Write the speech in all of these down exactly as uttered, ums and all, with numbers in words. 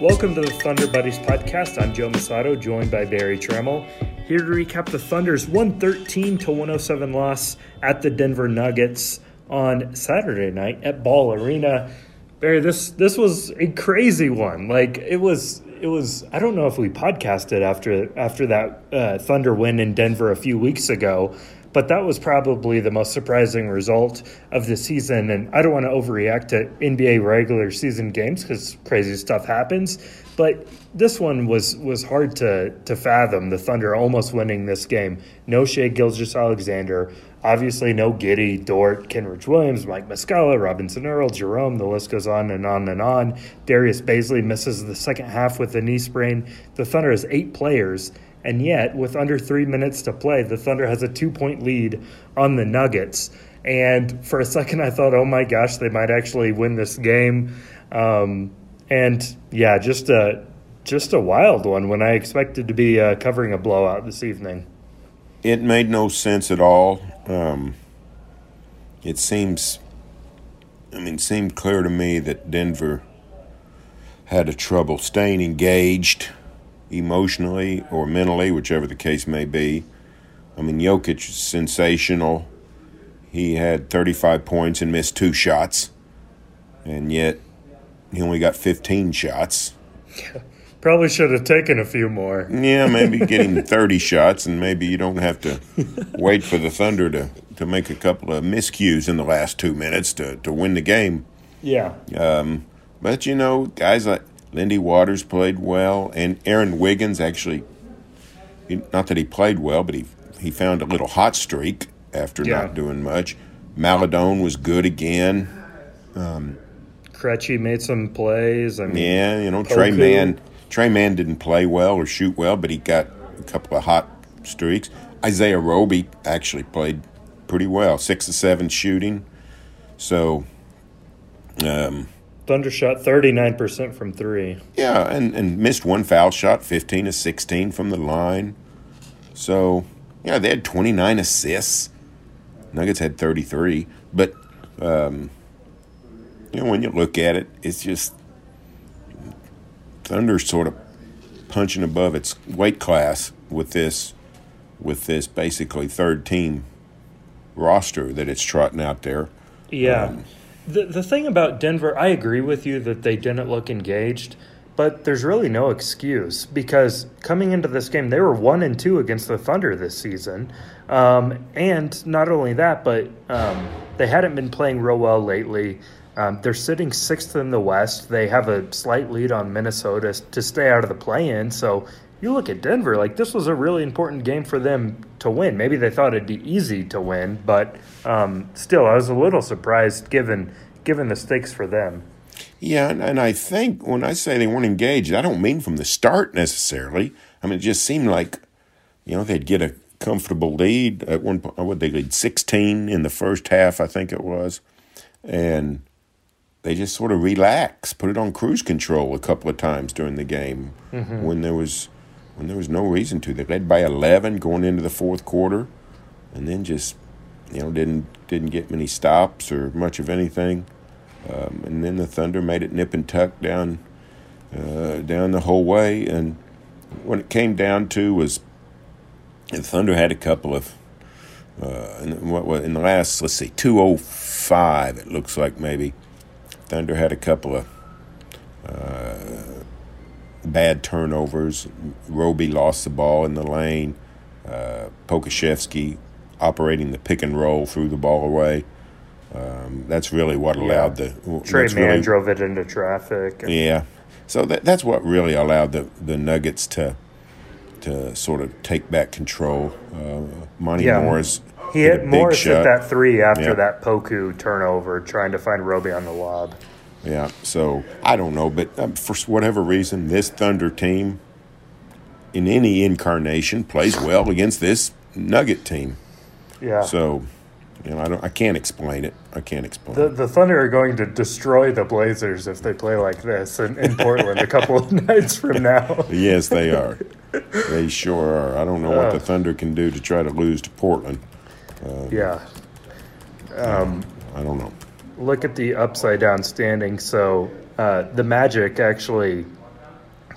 Welcome to the Thunder Buddies podcast. I'm Joe Masato, joined by Barry Tremmel, here to recap the Thunder's one thirteen to one oh seven loss at the Denver Nuggets on Saturday night at Ball Arena. Barry, this this was a crazy one. Like it was, it was. I don't know if we podcasted after after that uh, Thunder win in Denver a few weeks ago, but that was probably the most surprising result of the season. And I don't want to overreact to N B A regular season games because crazy stuff happens. But this one was was hard to to fathom. The Thunder almost winning this game. No Shai Gilgeous-Alexander. Obviously no Giddey, Dort, Kenrich Williams, Mike Muscala, Robinson-Earl, Jerome. The list goes on and on and on. Darius Bazley misses the second half with a knee sprain. The Thunder has eight players. And yet, with under three minutes to play, the Thunder has a two-point lead on the Nuggets. And for a second, I thought, oh, my gosh, they might actually win this game. Um, and, yeah, just a, just a wild one when I expected to be uh, covering a blowout this evening. It made no sense at all. Um, it seems – I mean, it seemed clear to me that Denver had a trouble staying engaged – emotionally or mentally, whichever the case may be. I mean, Jokic is sensational. He had thirty-five points and missed two shots, and yet he only got fifteen shots. Probably should have taken a few more. Yeah, maybe get him thirty shots, and maybe you don't have to wait for the Thunder to, to make a couple of miscues in the last two minutes to, to win the game. Yeah. Um, but, you know, guys like Lindy Waters played well, and Aaron Wiggins actually, not that he played well, but he he found a little hot streak after yeah. not doing much. Maledon was good again. Um, Krejci made some plays. I mean, yeah, you know, Tre Mann, Tre Mann didn't play well or shoot well, but he got a couple of hot streaks. Isaiah Roby actually played pretty well, six of seven shooting. So, um Thunder shot thirty-nine percent from three. Yeah, and, and missed one foul shot, fifteen of sixteen from the line. So, yeah, they had twenty-nine assists. Nuggets had thirty-three. But, um, you know, when you look at it, it's just Thunder sort of punching above its weight class with this, with this basically third-team roster that it's trotting out there. Yeah. Um, The the thing about Denver, I agree with you that they didn't look engaged, but there's really no excuse because coming into this game, they were one and two against the Thunder this season. Um, and not only that, but um, they hadn't been playing real well lately. Um, they're sitting sixth in the West. They have a slight lead on Minnesota to stay out of the play-in. So you look at Denver, like this was a really important game for them to win. Maybe they thought it'd be easy to win, but um, still, I was a little surprised given given the stakes for them. Yeah, and, and I think when I say they weren't engaged, I don't mean from the start necessarily. I mean, it just seemed like, you know, they'd get a comfortable lead at one point. What, they lead sixteen in the first half, I think it was, and they just sort of relaxed, put it on cruise control a couple of times during the game mm-hmm. when there was. When there was no reason to. They led by eleven going into the fourth quarter, and then just, you know, didn't didn't get many stops or much of anything. Um, and then the Thunder made it nip and tuck down uh, down the whole way. And what it came down to was the Thunder had a couple of uh, in, what, what, in the last, let's see, two oh five it looks like maybe. Thunder had a couple of Uh, bad turnovers. Roby lost the ball in the lane. Uh, Pokuševski operating the pick and roll threw the ball away. Um, that's really what allowed yeah. the... Tre Mann really, drove it into traffic. And, yeah. So that, that's what really allowed the, the Nuggets to to sort of take back control. Uh, Monte yeah. Morris He hit, hit Morris at that three after yeah. that Poku turnover, trying to find Roby on the lob. Yeah, so I don't know. But for whatever reason, this Thunder team, in any incarnation, plays well against this Nugget team. Yeah. So, you know, I don't. I can't explain it. I can't explain the, it. The Thunder are going to destroy the Blazers if they play like this in, in Portland a couple of nights from now. Yes, they are. They sure are. I don't know uh, what the Thunder can do to try to lose to Portland. Uh, yeah. Um, I don't know. Look at the upside-down standing. So uh, the Magic actually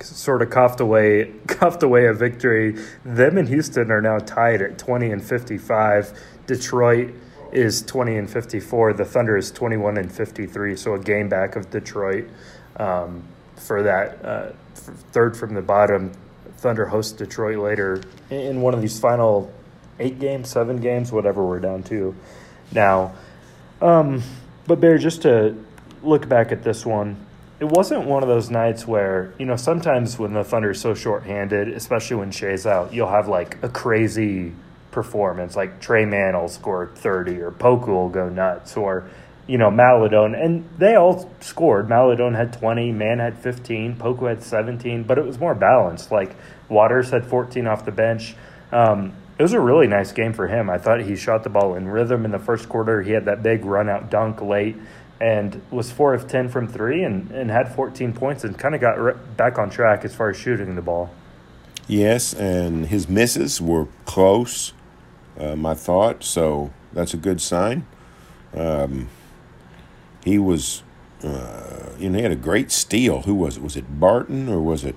sort of coughed away coughed away a victory. Them and Houston are now tied at twenty and fifty-five. Detroit is twenty and fifty-four. The Thunder is twenty-one and fifty-three, so a game back of Detroit um, for that uh, third from the bottom. Thunder hosts Detroit later in one of these final eight games, seven games, whatever we're down to now. Um, but, Barry, just to look back at this one, it wasn't one of those nights where, you know, sometimes when the Thunder is so shorthanded, especially when Shai's out, you'll have, like, a crazy performance. Like, Tre Mann will score thirty or Poku will go nuts or, you know, Maledon. And they all scored. Maledon had twenty, Mann had fifteen, Poku had seventeen. But it was more balanced. Like, Waters had fourteen off the bench. Um It was a really nice game for him. I thought he shot the ball in rhythm in the first quarter. He had that big run-out dunk late and was four of ten from three and, and had fourteen points and kind of got re- back on track as far as shooting the ball. Yes, and his misses were close, um, I thought, so that's a good sign. Um, he was uh, – you know, he had a great steal. Who was it? Was it Barton or was it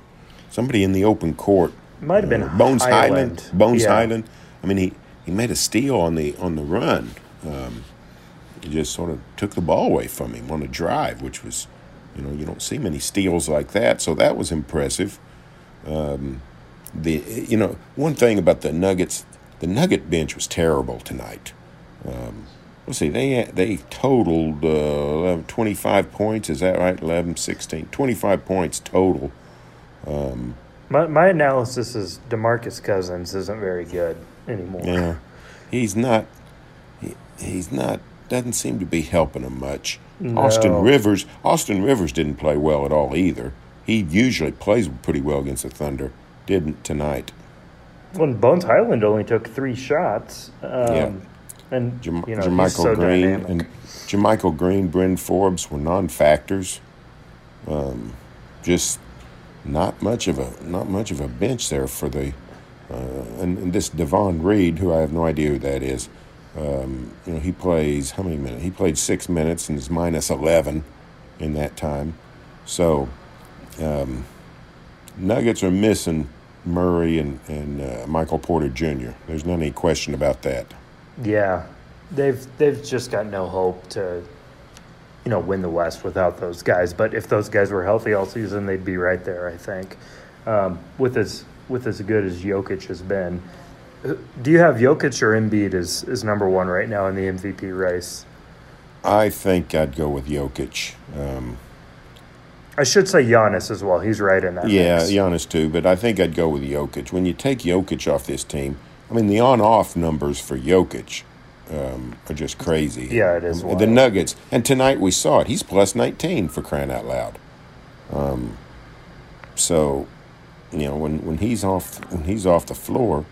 somebody in the open court? Might have been uh, Bones Highland. Highland. Bones yeah. Highland. I mean, he, he made a steal on the on the run. Um, he just sort of took the ball away from him on a drive, which was, you know, you don't see many steals like that. So that was impressive. Um, the you know one thing about the Nuggets, the Nugget bench was terrible tonight. Um, let's see, they they totaled uh, twenty-five points. Is that right? eleven, sixteen, twenty-five points total. Um, My my analysis is DeMarcus Cousins isn't very good anymore. Yeah, he's not. He, he's not. Doesn't seem to be helping him much. No. Austin Rivers. Austin Rivers didn't play well at all either. He usually plays pretty well against the Thunder. Didn't tonight. Well, Bones Highland only took three shots. Um, yeah. And Jam- you know, Jermichael he's so Green dynamic. And Jermichael Green, Bryn Forbes were non-factors. Um, just. Not much of a not much of a bench there for the uh, and, and this Devon Reed, who I have no idea who that is. Um, you know, he plays how many minutes? He played six minutes and is minus eleven in that time. So um, Nuggets are missing Murray and and uh, Michael Porter Junior There's not any question about that. Yeah, they've they've just got no hope to. You know, win the West without those guys. But if those guys were healthy all season, they'd be right there, I think, um, with as with as good as Jokic has been. Do you have Jokic or Embiid as, as number one right now in the M V P race? I think I'd go with Jokic. Um, I should say Giannis as well. He's right in that Yeah, mix. Giannis too, but I think I'd go with Jokic. When you take Jokic off this team, I mean, the on-off numbers for Jokic Um, are just crazy. Yeah, it is wild. The Nuggets, and tonight we saw it. He's plus nineteen for crying out loud. Um, so, you know, when, when he's off when he's off the floor,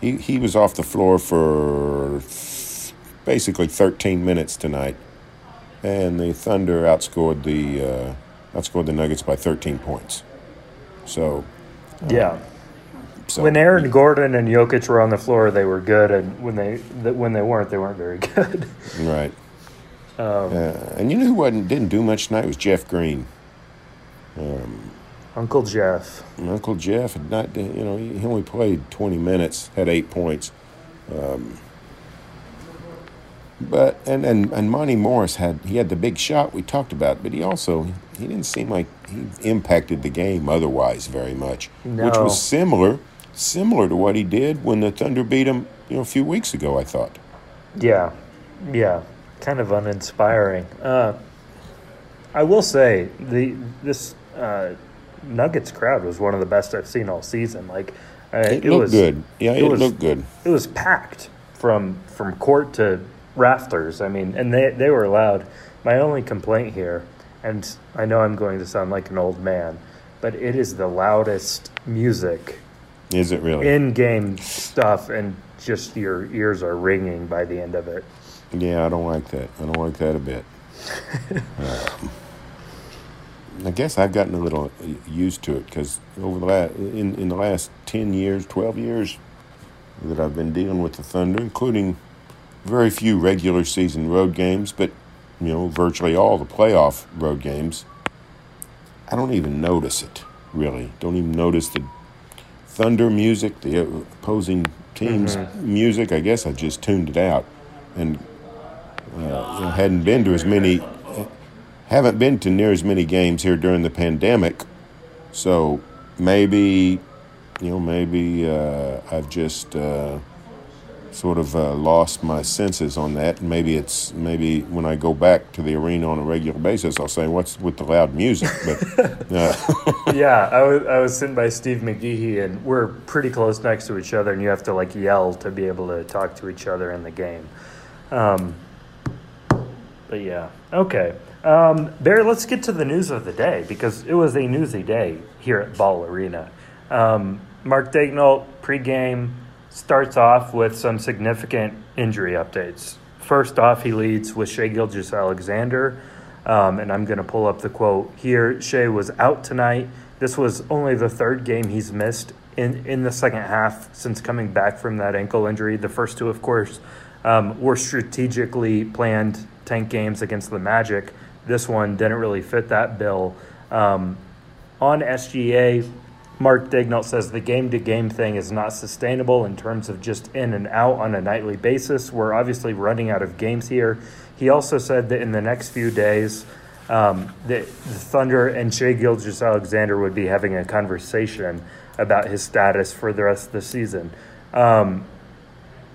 he he was off the floor for th- basically thirteen minutes tonight, and the Thunder outscored the uh, outscored the Nuggets by thirteen points. So, um, yeah. So, when Aaron yeah. Gordon and Jokic were on the floor, they were good, and when they when they weren't, they weren't very good. Right. Um, uh, and you know who wasn't, didn't do much tonight was Jeff Green. Um, Uncle Jeff. Uncle Jeff had not. You know, he only played twenty minutes, had eight points. Um, but and, and and Monte Morris had he had the big shot we talked about, but he also he didn't seem like he impacted the game otherwise very much, no. which was similar. Similar to what he did when the Thunder beat him, you know, a few weeks ago, I thought. Yeah, yeah, kind of uninspiring. Uh, I will say the this uh, Nuggets crowd was one of the best I've seen all season. Like, uh, it, it looked was good. Yeah, it, it was, looked good. It was packed from from court to rafters. I mean, and they, they were loud. My only complaint here, and I know I'm going to sound like an old man, but it is the loudest music. Is it really? In-game stuff, and just your ears are ringing by the end of it. Yeah, I don't like that. I don't like that a bit. um, I guess I've gotten a little used to it because over the last, in, in the last ten years, twelve years that I've been dealing with the Thunder, including very few regular season road games, but you know, virtually all the playoff road games, I don't even notice it really. Don't even notice the Thunder music, the opposing team's mm-hmm. music. I guess I just tuned it out, and uh, I hadn't been to as many. Haven't been to near as many games here during the pandemic, so maybe, you know, maybe uh, I've just uh, sort of uh, lost my senses on that. Maybe it's maybe when I go back to the arena on a regular basis, I'll say, "What's with the loud music?" But uh, yeah, I was I was sitting by Steve McGehee, and we're pretty close next to each other, and you have to like yell to be able to talk to each other in the game. Um, but yeah, okay. Um, Barry, let's get to the news of the day, because it was a newsy day here at Ball Arena. Um, Mark Daigneault pregame starts off with some significant injury updates. First off, he leads with Shai Gilgeous-Alexander, um, and I'm going to pull up the quote here. Shai was out tonight. This was only the third game he's missed in, in the second half since coming back from that ankle injury. The first two, of course, um, were strategically planned tank games against the Magic. This one didn't really fit that bill. Um, on S G A, Mark Daigneault says the game-to-game thing is not sustainable in terms of just in and out on a nightly basis. We're obviously running out of games here. He also said that in the next few days, um, that the Thunder and Shai Gilgeous-Alexander would be having a conversation about his status for the rest of the season. Um,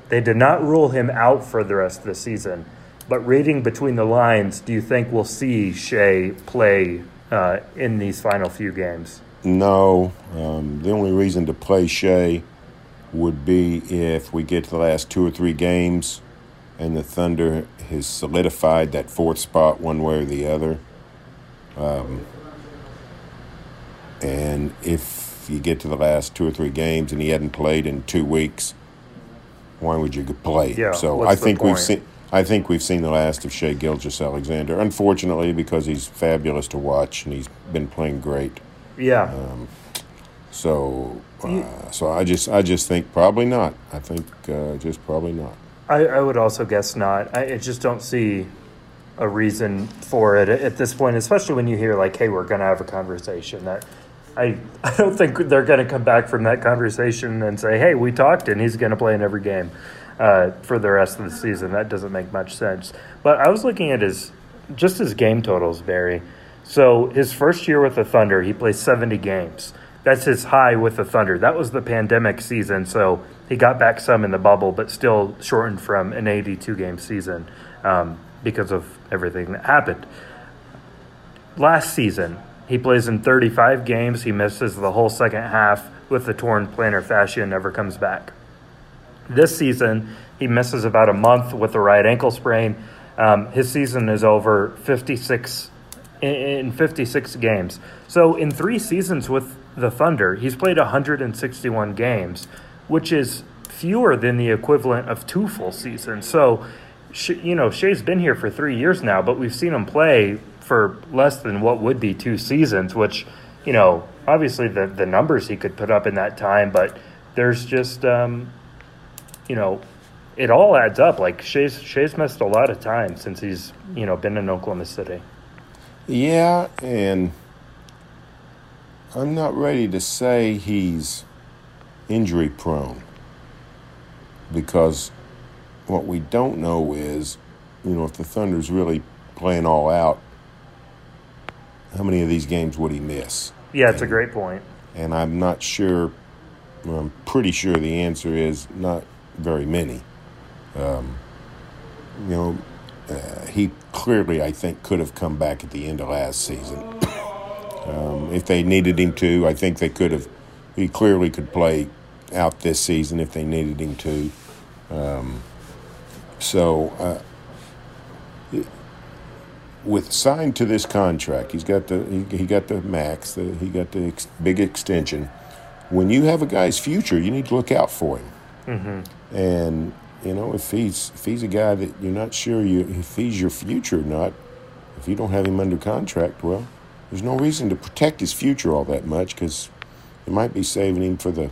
they did not rule him out for the rest of the season. But reading between the lines, do you think we'll see Shai play uh, in these final few games? No. Um, the only reason to play Shai would be if we get to the last two or three games and the Thunder has solidified that fourth spot one way or the other. Um, and if you get to the last two or three games and he hadn't played in two weeks, why would you play? Yeah, so I think point? we've seen. I think we've seen the last of Shai Gilgeous-Alexander, unfortunately, because he's fabulous to watch and he's been playing great. Yeah. Um, so, uh, so I just, I just think probably not. I think uh, just probably not. I, I would also guess not. I, I just don't see a reason for it at this point, especially when you hear like, "Hey, we're going to have a conversation." That I, I don't think they're going to come back from that conversation and say, "Hey, we talked, and he's going to play in every game." Uh, for the rest of the season. That doesn't make much sense. But I was looking at his just his game totals, Barry. So his first year with the Thunder, he played seventy games. That's his high with the Thunder. That was the pandemic season, so he got back some in the bubble, but still shortened from an eighty-two game season um, because of everything that happened. Last season, he plays in thirty-five games. He misses the whole second half with the torn plantar fascia and never comes back. This season, he misses about a month with a right ankle sprain. Um, his season is over fifty-six in fifty-six games. So in three seasons with the Thunder, he's played one hundred sixty-one games, which is fewer than the equivalent of two full seasons. So, you know, Shai's been here for three years now, but we've seen him play for less than what would be two seasons, which, you know, obviously the, the numbers he could put up in that time, but there's just um, – you know, it all adds up. Like, Shai's, Shai's missed a lot of time since he's, you know, been in Oklahoma City. Yeah, and I'm not ready to say he's injury-prone because what we don't know is, you know, if the Thunder's really playing all out, how many of these games would he miss? Yeah, it's and, a great point. And I'm not sure, well, I'm pretty sure the answer is not very many. Um, you know, uh, he clearly, I think, could have come back at the end of last season. um, if they needed him to, I think they could have. He clearly could play out this season if they needed him to. Um, So uh, it, with signed to this contract, he's got the he, he got the max, the, he got the ex, big extension. When you have a guy's future, you need to look out for him. Mm-hmm. And you know, if he's if he's a guy that you're not sure you if he's your future or not, if you don't have him under contract, well, there's no reason to protect his future all that much because you might be saving him for the,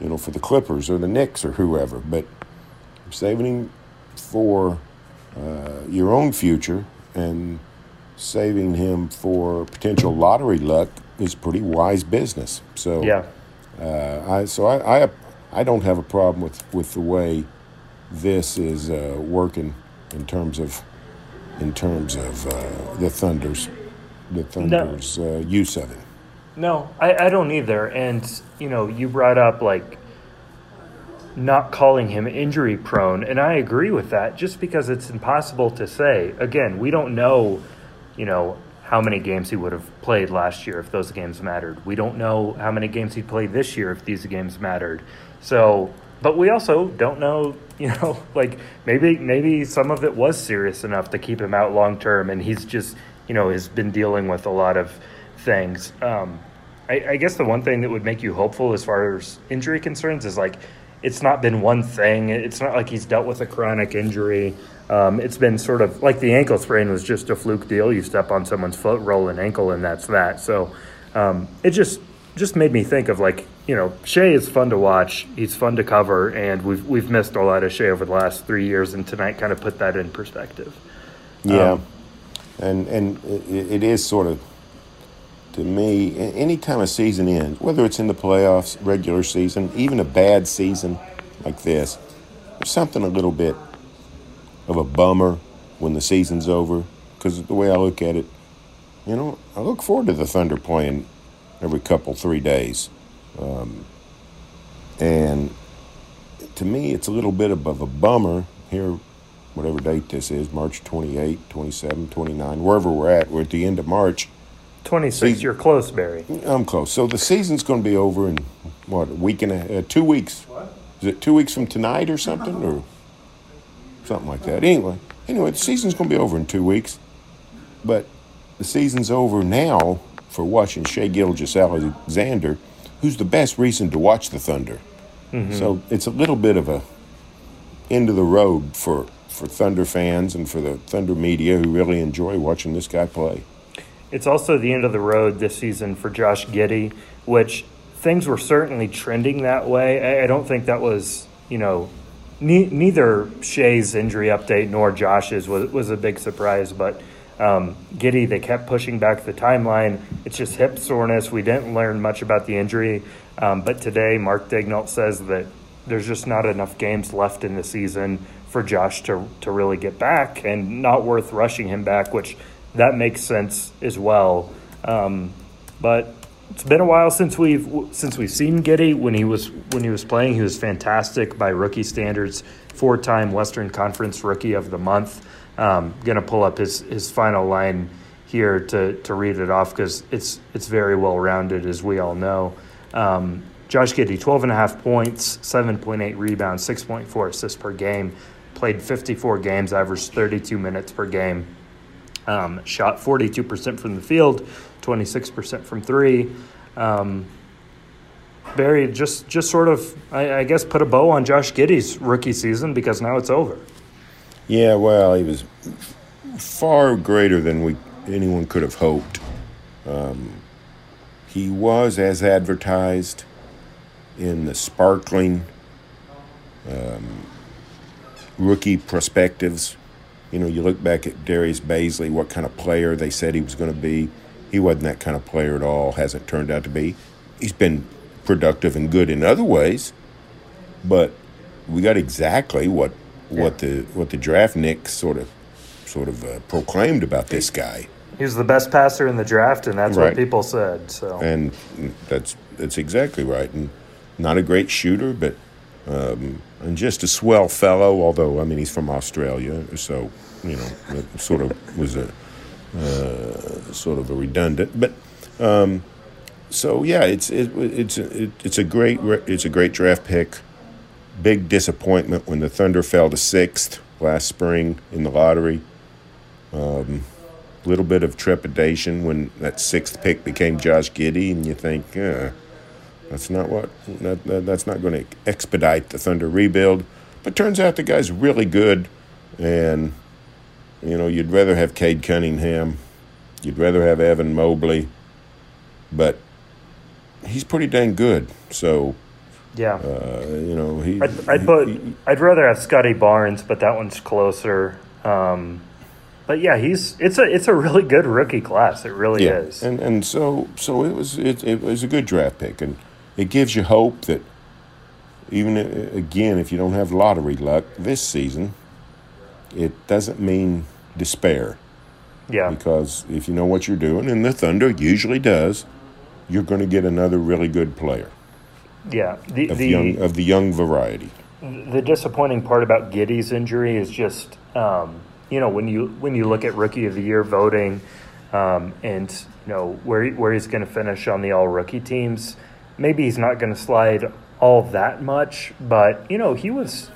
you know, for the Clippers or the Knicks or whoever. But saving him for uh, your own future and saving him for potential lottery luck is pretty wise business. So yeah, uh, I so I, I I don't have a problem with, with the way this is uh, working in terms of in terms of uh, the Thunder's the Thunder's no. uh, use of it. No, I, I don't either. And, you know, you brought up, like, not calling him injury-prone, and I agree with that just because it's impossible to say. Again, we don't know, you know, how many games he would have played last year if those games mattered. We don't know how many games he played this year if these games mattered. So, but we also don't know, you know, like maybe maybe some of it was serious enough to keep him out long-term, and he's just, you know, has been dealing with a lot of things. Um, I, I guess the one thing that would make you hopeful as far as injury concerns is, like, it's not been one thing. It's not like he's dealt with a chronic injury. Um, it's been sort of like the ankle sprain was just a fluke deal. You step on someone's foot, roll an ankle, and that's that. So um, it just just made me think of, like, you know, Shai is fun to watch. He's fun to cover, and we've we've missed a lot of Shai over the last three years, and tonight kind of put that in perspective. Yeah, um, and, and it, it is sort of, to me, any time a season ends, whether it's in the playoffs, regular season, even a bad season like this, there's something a little bit of a bummer when the season's over. Because the way I look at it, you know, I look forward to the Thunder playing every couple, three days. Um, and to me, it's a little bit of a bummer here, whatever date this is, March twenty-eighth, twenty-seventh, twenty-ninth, wherever we're at, we're at the end of March. twenty-six, you're close, Barry. I'm close. So the season's going to be over in, what, a week and a uh, two weeks. What? Is it two weeks from tonight or something? Or something like that. Anyway, anyway, the season's going to be over in two weeks. But the season's over now for watching Shai Gilgeous-Alexander, who's the best reason to watch the Thunder. Mm-hmm. So it's a little bit of a end of the road for, for Thunder fans and for the Thunder media who really enjoy watching this guy play. It's also the end of the road this season for Josh Giddey, which things were certainly trending that way. I don't think that was, you know, ne- neither Shai's injury update nor Josh's was, was a big surprise. But um, Giddey, they kept pushing back the timeline. It's just hip soreness. We didn't learn much about the injury. Um, but today, Mark Daigneault says that there's just not enough games left in the season for Josh to, to really get back and not worth rushing him back, which – that makes sense as well, um, but it's been a while since we've since we've seen Giddey. When he was when he was playing, he was fantastic by rookie standards. Four-time Western Conference Rookie of the Month. Um, gonna pull up his, his final line here to to read it off because it's it's very well rounded, as we all know. Um, Josh Giddey, twelve and a half points, seven point eight rebounds, six point four assists per game. Played fifty-four games, averaged thirty-two minutes per game. Um, shot forty-two percent from the field, twenty-six percent from three. Um, Barry, just, just sort of, I, I guess, put a bow on Josh Giddey's rookie season because now it's over. Yeah, well, he was far greater than we anyone could have hoped. Um, he was, as advertised, in the sparkling um, rookie prospectives. You know, you look back at Darius Bazley, what kind of player they said he was going to be. He wasn't that kind of player at all, hasn't turned out to be. He's been productive and good in other ways, but we got exactly what yeah. what the what the draft Knicks sort of sort of uh, proclaimed about this guy. He was the best passer in the draft, and that's right. What people said. So, and that's that's exactly right. And not a great shooter, but. Um, and just a swell fellow, although, I mean, he's from Australia, so, you know, it sort of was a uh, sort of a redundant. But um, so, yeah, it's it, it's it, it's a great it's a great draft pick. Big disappointment when the Thunder fell to sixth last spring in the lottery. Um, little bit of trepidation when that sixth pick became Josh Giddey, and you think, uh, that's not what that, that, that's not going to expedite the Thunder rebuild. But turns out the guy's really good, and you know you'd rather have Cade Cunningham, you'd rather have Evan Mobley, but he's pretty dang good. So yeah, uh, you know he. I'd, I'd he, put. He, I'd rather have Scotty Barnes, but that one's closer. Um, But yeah, he's it's a it's a really good rookie class. It really yeah. is. And and so so it was it, it was a good draft pick, and it gives you hope that even again, if you don't have lottery luck this season, it doesn't mean despair. Yeah. Because if you know what you're doing, and the Thunder usually does, you're going to get another really good player. Yeah. The of the young, of the young variety. The disappointing part about Giddey's injury is just. Um, You know, when you when you look at Rookie of the Year voting, um, and you know where where he's going to finish on the all rookie teams, maybe he's not going to slide all that much. But you know, he was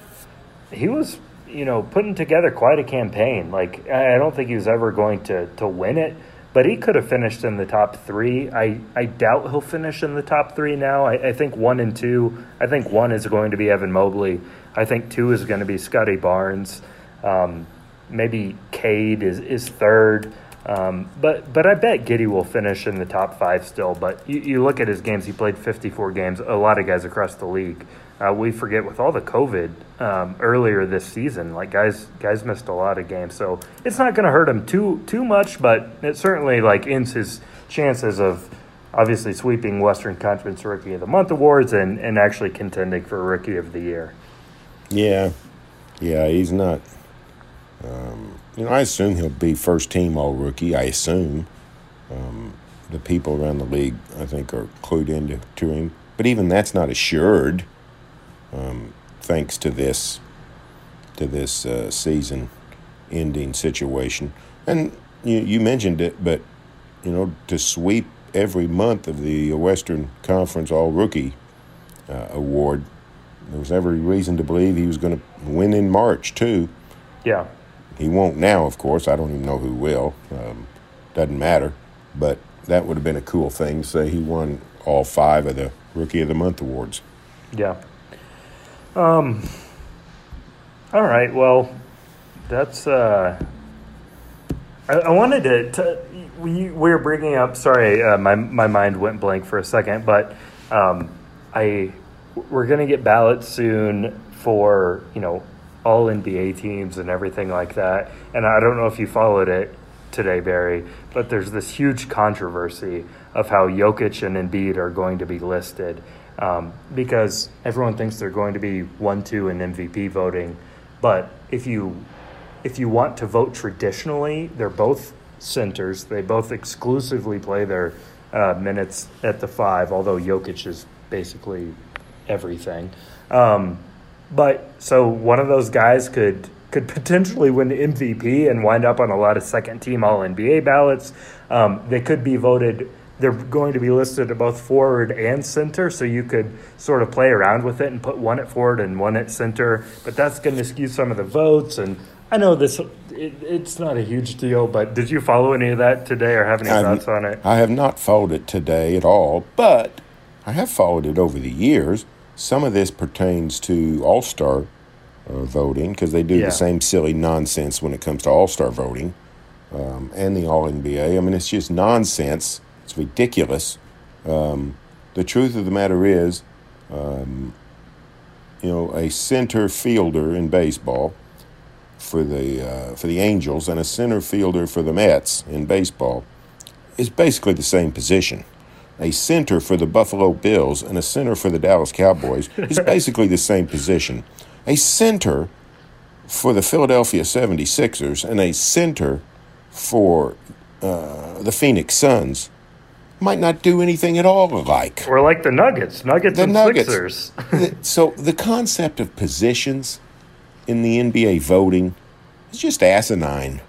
he was you know putting together quite a campaign. Like I don't think he was ever going to to win it, but he could have finished in the top three. I, I doubt he'll finish in the top three now. I, I think one and two. I think one is going to be Evan Mobley. I think two is going to be Scotty Barnes. Um, Maybe Cade is, is third. Um, but but I bet Giddey will finish in the top five still. But you, you look at his games, he played fifty-four games, a lot of guys across the league. Uh, we forget with all the COVID um, earlier this season, like guys guys missed a lot of games. So it's not going to hurt him too too much, but it certainly like ends his chances of obviously sweeping Western Conference Rookie of the Month awards and, and actually contending for Rookie of the Year. Yeah, yeah, he's not – Um, you know, I assume he'll be first-team all-rookie, I assume. Um, the people around the league, I think, are clued into to him. But even that's not assured, um, thanks to this to this uh, season-ending situation. And you, you mentioned it, but, you know, to sweep every month of the Western Conference All-Rookie uh, Award, there was every reason to believe he was going to win in March, too. Yeah. He won't now, of course. I don't even know who will. Um, doesn't matter. But that would have been a cool thing. Say he won all five of the Rookie of the Month awards. Yeah. Um. All right. Well, that's. Uh, I, I wanted to. to we, we were bringing up. Sorry, uh, my my mind went blank for a second. But um, I we're gonna get ballots soon for you know. all N B A teams and everything like that. And I don't know if you followed it today, Barry, but there's this huge controversy of how Jokic and Embiid are going to be listed um, because everyone thinks they're going to be one two in M V P voting. But if you if you want to vote traditionally, they're both centers. They both exclusively play their uh, minutes at the five, although Jokic is basically everything. Um But so one of those guys could could potentially win the M V P and wind up on a lot of second-team All N B A ballots. Um, they could be voted – they're going to be listed at both forward and center, so you could sort of play around with it and put one at forward and one at center. But that's going to skew some of the votes. And I know this it, – it's not a huge deal, but did you follow any of that today or have any I'm, thoughts on it? I have not followed it today at all, but I have followed it over the years. Some of this pertains to all-star uh, voting because they do yeah. the same silly nonsense when it comes to all-star voting um, and the All N B A. I mean, it's just nonsense. It's ridiculous. Um, the truth of the matter is, um, you know, a center fielder in baseball for the uh, for the Angels and a center fielder for the Mets in baseball is basically the same position. A center for the Buffalo Bills and a center for the Dallas Cowboys is basically the same position. A center for the Philadelphia seventy-sixers and a center for uh, the Phoenix Suns might not do anything at all alike. Or like the Nuggets, Nuggets the and Nuggets. Sixers. So the concept of positions in the N B A voting is just asinine.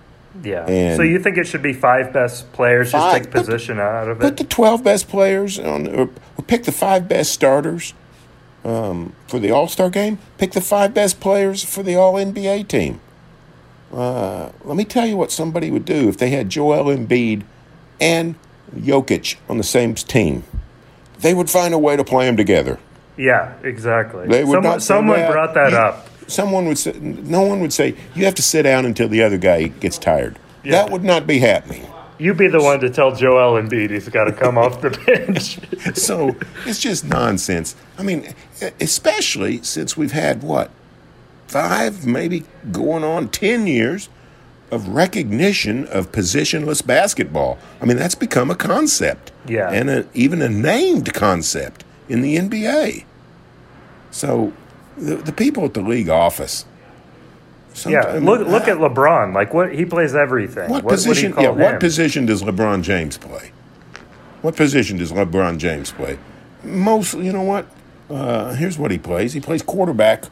Yeah. And so you think it should be five best players, five, just take position the, out of it? Put the twelve best players on, or, or pick the five best starters um, for the All-Star game. Pick the five best players for the All N B A team. Uh, let me tell you what somebody would do if they had Joel Embiid and Jokic on the same team. They would find a way to play them together. Yeah, exactly. They would someone not someone that. brought that you, up. Someone would say, no one would say, you have to sit down until the other guy gets tired. Yeah. That would not be happening. You'd be the one to tell Joel Embiid he's got to come off the bench. So it's just nonsense. I mean, especially since we've had, what, five, maybe going on ten years of recognition of positionless basketball. I mean, that's become a concept. Yeah. And a, even a named concept in the N B A. So the, the people at the league office. Yeah, look look at LeBron. Like what he plays everything. What, what position? What, do you call yeah, what position does LeBron James play? What position does LeBron James play? Mostly, you know what? Uh, here's what he plays. He plays quarterback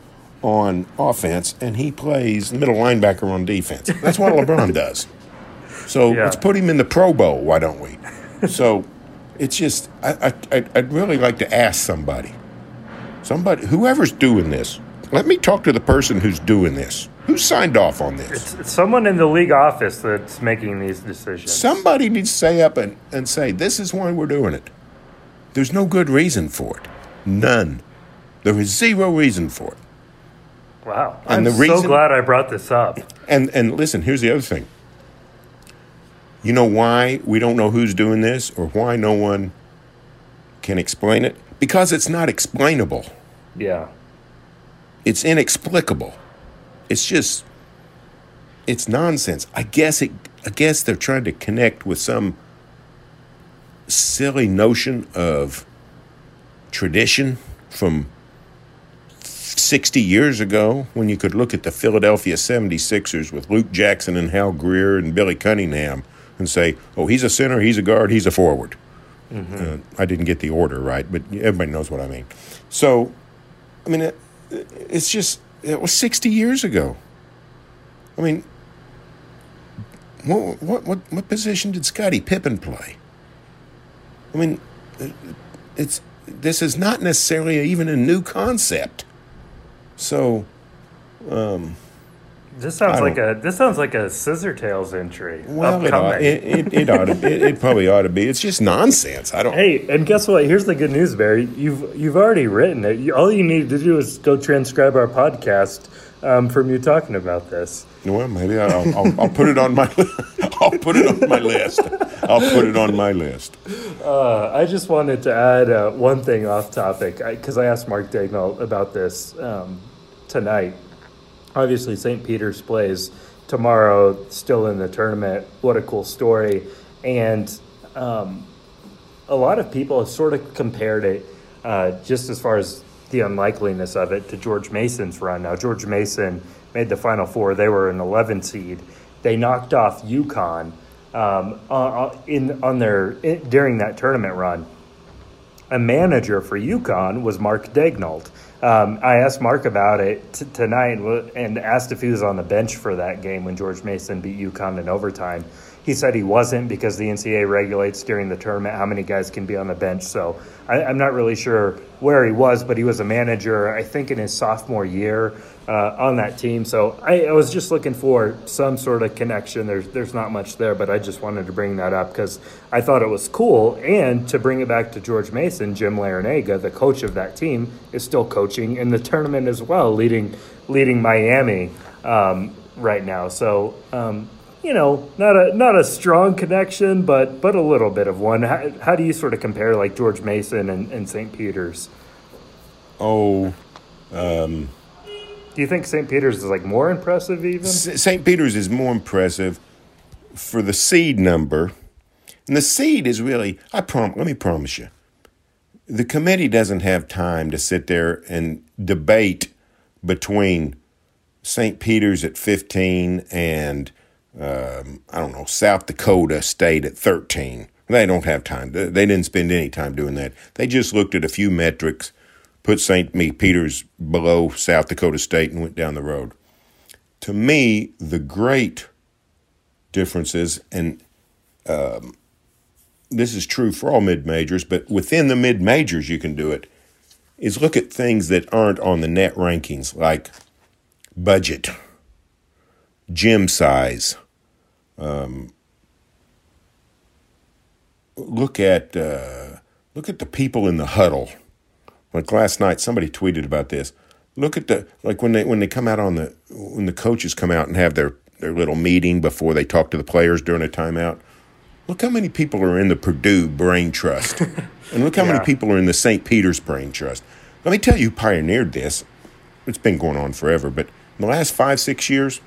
on offense, and he plays middle linebacker on defense. That's what LeBron does. So yeah. Let's put him in the Pro Bowl. Why don't we? So it's just I I I'd really like to ask somebody, somebody whoever's doing this. Let me talk to the person who's doing this. Who signed off on this? It's, it's someone in the league office that's making these decisions. Somebody needs to stay up and, and say, this is why we're doing it. There's no good reason for it. None. There is zero reason for it. Wow. And I'm the reason, so glad I brought this up. And, and listen, here's the other thing. You know why we don't know who's doing this or why no one can explain it? Because it's not explainable. Yeah. It's inexplicable. It's just, it's nonsense. I guess it. I guess they're trying to connect with some silly notion of tradition from sixty years ago when you could look at the Philadelphia seventy-sixers with Luke Jackson and Hal Greer and Billy Cunningham and say, oh, he's a center, he's a guard, he's a forward. Mm-hmm. Uh, I didn't get the order right, but everybody knows what I mean. So, I mean... It, It's just, it was sixty years ago. I mean, what what what, what position did Scottie Pippen play? I mean, it's this is not necessarily even a new concept. So, um, this sounds like a this sounds like a Scissortails entry. Well, it, ought, it it it, ought to, it it probably ought to be. It's just nonsense. I don't. Hey, and guess what? Here's the good news, Barry. You've you've already written it. You, all you need to do is go transcribe our podcast um, from you talking about this. Well, maybe I'll I'll, I'll put it on my I'll put it on my list. I'll put it on my list. Uh, I just wanted to add uh, one thing off topic because I, I asked Mark Daigneault about this um, tonight. Obviously, Saint Peter's plays tomorrow, still in the tournament. What a cool story. And um, a lot of people have sort of compared it, uh, just as far as the unlikeliness of it, to George Mason's run. Now, George Mason made the Final Four. They were an eleven seed. They knocked off UConn um, uh, in, on their, in, during that tournament run. A manager for UConn was Mark Daigneault. Um, I asked Mark about it t- tonight and asked if he was on the bench for that game when George Mason beat UConn in overtime. He said he wasn't because the N C double A regulates during the tournament how many guys can be on the bench. So I, I'm not really sure where he was, but he was a manager, I think, in his sophomore year uh, on that team. So I, I was just looking for some sort of connection. There's there's not much there, but I just wanted to bring that up because I thought it was cool. And to bring it back to George Mason, Jim Larinaga, the coach of that team, is still coaching in the tournament as well, leading leading Miami um, right now. So um You know, not a not a strong connection, but but a little bit of one. How, how do you sort of compare, like, George Mason and, and Saint Peter's? Oh, um, do you think Saint Peter's is, like, more impressive even? Saint Peter's is more impressive for the seed number, and the seed is really. I prom. Let me promise you, the committee doesn't have time to sit there and debate between Saint Peter's at fifteen and. Um, I don't know, South Dakota State at thirteen. They don't have time. They didn't spend any time doing that. They just looked at a few metrics, put Saint Peter's below South Dakota State, and went down the road. To me, the great differences, and um, this is true for all mid-majors, but within the mid-majors you can do it, is look at things that aren't on the net rankings, like budget. gym size. Um, look at uh, look at the people in the huddle. Like last night, somebody tweeted about this. Look at the like when they when they come out on the when the coaches come out and have their, their little meeting before they talk to the players during a timeout. Look how many people are in the Purdue Brain Trust, and look how yeah. many people are in the Saint Peter's Brain Trust. Let me tell you who pioneered this. It's been going on forever, but in the last five, six years,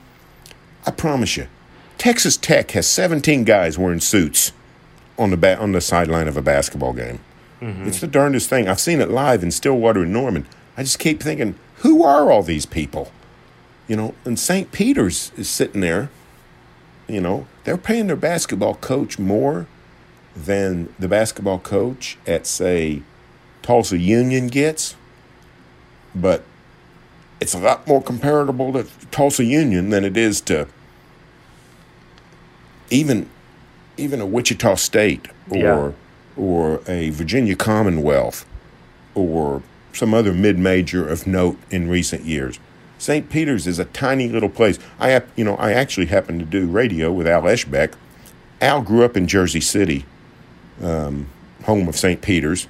I promise you, Texas Tech has seventeen guys wearing suits on the ba- on the sideline of a basketball game. Mm-hmm. It's the darndest thing. I've seen it live in Stillwater and Norman. I just keep thinking, who are all these people? You know, and Saint Peter's is sitting there. You know, they're paying their basketball coach more than the basketball coach at, say, Tulsa Union gets, but it's a lot more comparable to Tulsa Union than it is to even even a Wichita State or yeah. or a Virginia Commonwealth or some other mid-major of note in recent years. Saint Peter's is a tiny little place. I you know I actually happened to do radio with Al Eshbeck. Al grew up in Jersey City, um, home of Saint Peter's,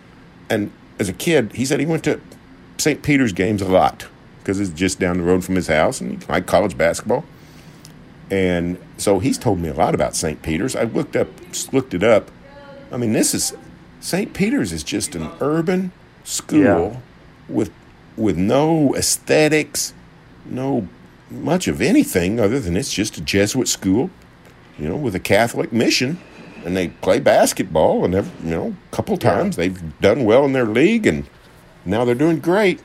and as a kid, he said he went to Saint Peter's games a lot because it's just down the road from his house, and he liked college basketball. And so he's told me a lot about Saint Peter's. I looked up, looked it up. I mean, this is Saint Peter's is just an urban school yeah. with with no aesthetics, no much of anything other than it's just a Jesuit school, you know, with a Catholic mission. And they play basketball, and every, you know, a couple times yeah. they've done well in their league, and now they're doing great.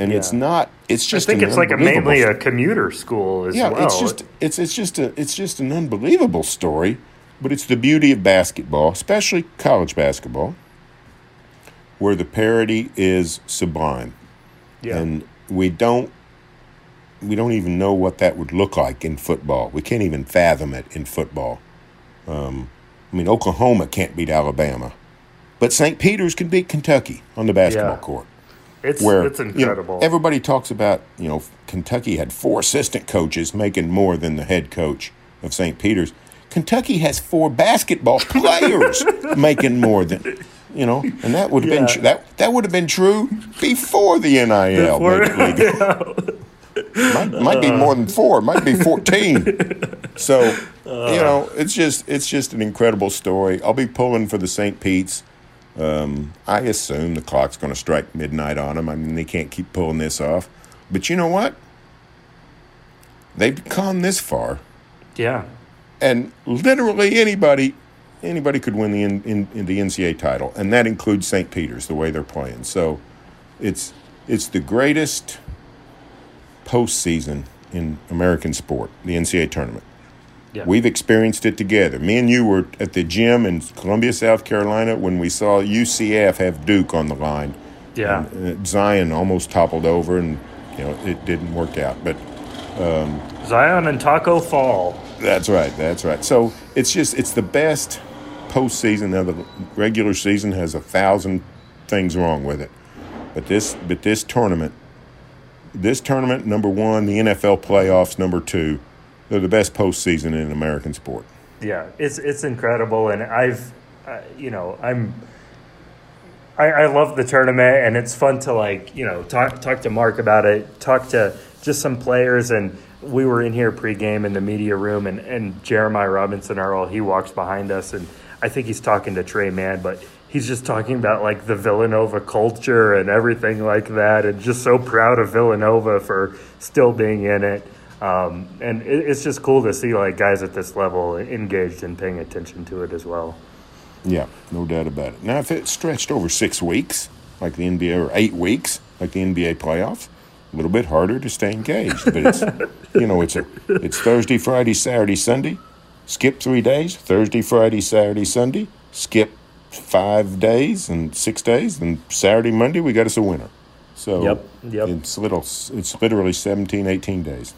And yeah. it's not. It's just. I think it's like a mainly a commuter school as yeah, well. Yeah, it's just it's it's just a it's just an unbelievable story, but it's the beauty of basketball, especially college basketball, where the parody is sublime. Yeah. And we don't we don't even know what that would look like in football. We can't even fathom it in football. Um, I mean, Oklahoma can't beat Alabama, but Saint Peter's can beat Kentucky on the basketball yeah. court. It's where, it's incredible. You know, everybody talks about, you know, Kentucky had four assistant coaches making more than the head coach of Saint Peter's. Kentucky has four basketball players making more than, you know, and that would have yeah. been that that would have been true before the N I L. Before, yeah. might, might be more than four. Might be fourteen. So uh, you know, it's just it's just an incredible story. I'll be pulling for the Saint Pete's. Um, I assume the clock's going to strike midnight on them. I mean, they can't keep pulling this off. But you know what? They've come this far. Yeah. And literally anybody anybody could win the in, in, in the N C A A title, and that includes Saint Peter's, the way they're playing. So it's it's the greatest postseason in American sport, the N C A A tournament. Yeah. We've experienced it together. Me and you were at the gym in Columbia, South Carolina, when we saw U C F have Duke on the line. Yeah, and, and Zion almost toppled over, and you know it didn't work out. But um, Zion and Taco Fall. That's right. That's right. So it's just it's the best postseason. Now the regular season has a thousand things wrong with it, but this but this tournament, this tournament number one, the N F L playoffs number two. They're the best postseason in American sport. Yeah, it's it's incredible, and I've, uh, you know, I'm, I, I love the tournament, and it's fun to like, you know, talk talk to Mark about it, talk to just some players, and we were in here pregame in the media room, and, and Jeremiah Robinson-Earl, he walks behind us, and I think he's talking to Tre Mann, but he's just talking about like the Villanova culture and everything like that, and just so proud of Villanova for still being in it. Um, and it, it's just cool to see like guys at this level engaged and paying attention to it as well. Yeah, no doubt about it. Now, if it stretched over six weeks, like the N B A, or eight weeks, like the N B A playoffs, a little bit harder to stay engaged. But it's, you know, it's a, it's Thursday, Friday, Saturday, Sunday. Skip three days. Thursday, Friday, Saturday, Sunday. Skip five days and six days, and Saturday, Monday, we got us a winner. So yep, yep. It's little. It's literally seventeen, eighteen days.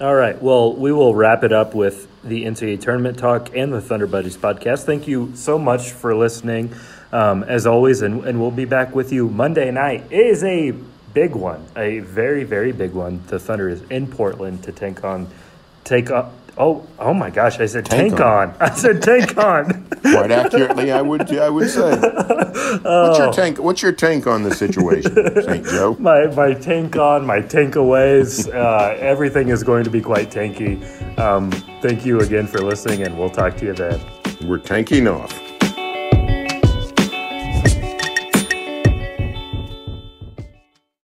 All right. Well, we will wrap it up with the N C A A Tournament Talk and the Thunder Buddies podcast. Thank you so much for listening, um, as always, and, and we'll be back with you Monday night. It is a big one, a very, very big one. The Thunder is in Portland to take on, take up, Oh, oh my gosh! I said tank, tank on. on. I said tank on. Quite accurately, I would. I would say. Oh. What's your tank? What's your tank on the situation, Saint Joe? My my tank on, my tank aways. Uh, everything is going to be quite tanky. Um, thank you again for listening, and we'll talk to you then. We're tanking off.